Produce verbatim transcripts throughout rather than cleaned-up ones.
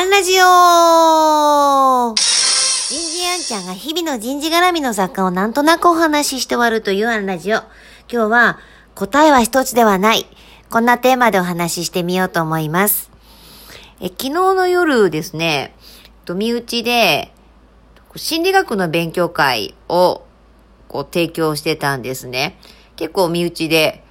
アンラジオ。人事あんちゃんが日々の人事絡みの作家をなんとなくお話しして終わるというアンラジオ。今日は答えは一つではない、こんなテーマでお話ししてみようと思います。え昨日の夜ですね、身内で心理学の勉強会をこう提供してたんですね。結構身内で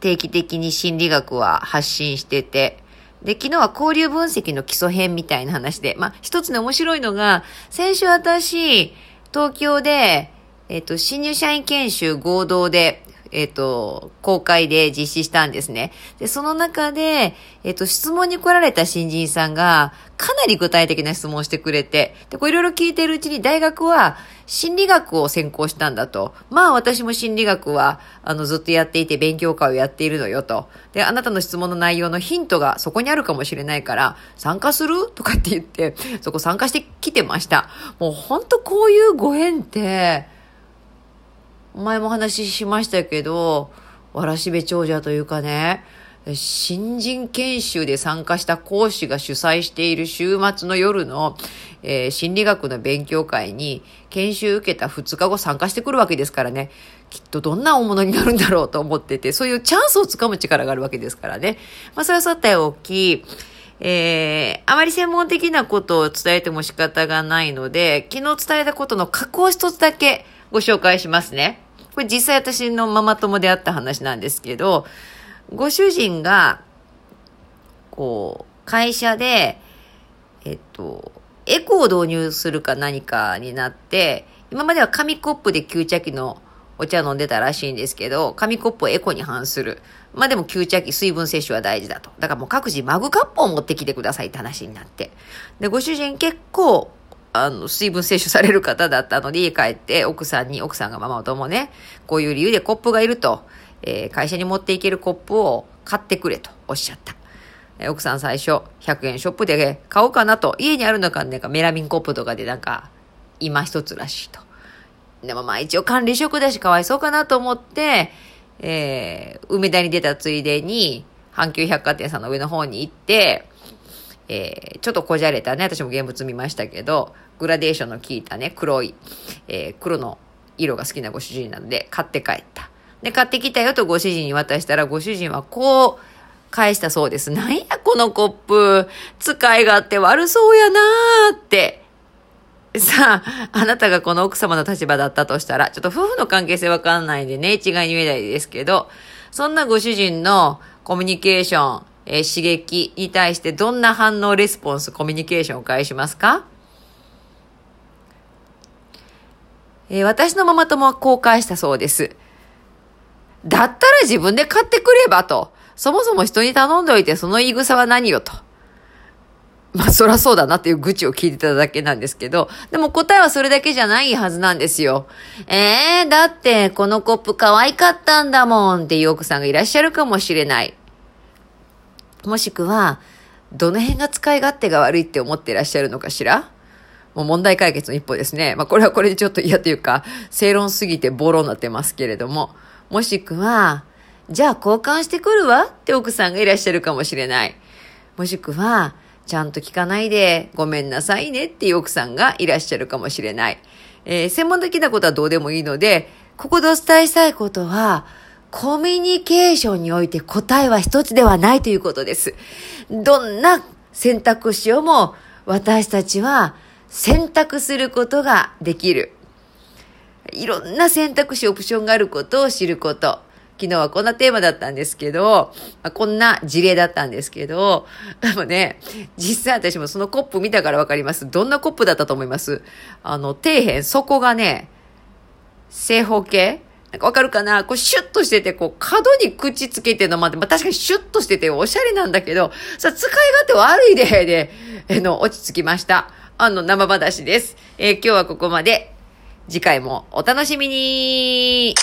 定期的に心理学は発信してて、で、昨日は交流分析の基礎編みたいな話で、まあ、一つの面白いのが、先週私、東京で、えっと、新入社員研修合同で、えっと、公開で実施したんですね。で、その中で、えっと、質問に来られた新人さんが、かなり具体的な質問をしてくれて、で、こういろいろ聞いてるうちに大学は心理学を専攻したんだと。まあ、私も心理学は、あの、ずっとやっていて勉強会をやっているのよと。で、あなたの質問の内容のヒントがそこにあるかもしれないから、参加するとかって言って、そこ参加してきてました。もうほんとこういうご縁って、前もお話ししましたけど、わらしべ長者というかね、新人研修で参加した講師が主催している週末の夜の、えー、心理学の勉強会に研修受けたふつかご参加してくるわけですからね、きっとどんな大物になるんだろうと思ってて、そういうチャンスをつかむ力があるわけですからね。まあそれはさておき、えー、あまり専門的なことを伝えても仕方がないので、昨日伝えたことの加工一つだけご紹介しますね。これ実際私のママ友であった話なんですけど、ご主人が、こう、会社で、えっと、エコを導入するか何かになって、今までは紙コップで吸着器のお茶飲んでたらしいんですけど、紙コップをエコに反する。まあでも吸着器、水分摂取は大事だと。だからもう各自マグカップを持ってきてくださいって話になって。で、ご主人結構、あの、水分摂取される方だったので、家帰って奥さんに、奥さんがママともね、こういう理由でコップがいると、えー、会社に持っていけるコップを買ってくれとおっしゃった。えー、奥さん最初、ひゃくえんショップで買おうかなと、家にあるのかなんかメラミンコップとかでなんか、今一つらしいと。でもまあ一応管理職だしかわいそうかなと思って、えー、梅田に出たついでに、阪急百貨店さんの上の方に行って、えー、ちょっとこじゃれたね、私も現物見ましたけど、グラデーションの効いたね、黒い、えー、黒の色が好きなご主人なので、買って帰った。で、買ってきたよとご主人に渡したら、ご主人はこう返したそうです。なんや、このコップ、使い勝手悪そうやなーって。さあ、あなたがこの奥様の立場だったとしたら、ちょっと夫婦の関係性わかんないんでね、一概に言えないですけど、そんなご主人のコミュニケーション、えー、刺激に対してどんな反応、レスポンス、コミュニケーションを返しますか？えー、私のママ友はこう返したそうです。だったら自分で買ってくればと。そもそも人に頼んどいてその言い草は何よと。まあそらそうだなっていう愚痴を聞いてただけなんですけど、でも答えはそれだけじゃないはずなんですよ。えー、だってこのコップ可愛かったんだもんっていう奥さんがいらっしゃるかもしれない。もしくは、どの辺が使い勝手が悪いって思っていらっしゃるのかしら？もう問題解決の一歩ですね。まあこれはこれでちょっと嫌というか、正論すぎてボロになってますけれども。もしくは、じゃあ交換してくるわって奥さんがいらっしゃるかもしれない。もしくは、ちゃんと聞かないでごめんなさいねっていう奥さんがいらっしゃるかもしれない。えー、専門的なことはどうでもいいので、ここでお伝えしたいことは、コミュニケーションにおいて答えは一つではないということです。どんな選択肢をも私たちは選択することができる。いろんな選択肢、オプションがあることを知ること。昨日はこんなテーマだったんですけど、こんな事例だったんですけど、でもね、実際私もそのコップ見たからわかります。どんなコップだったと思います？あの、底辺、底がね、正方形？わかるかな？こうシュッとしてて、こう角に口つけてのもあって、まあ、確かにシュッとしてておしゃれなんだけど、さ、使い勝手悪いで、で、えの、落ち着きました。あの、生話です。えー、今日はここまで。次回もお楽しみに。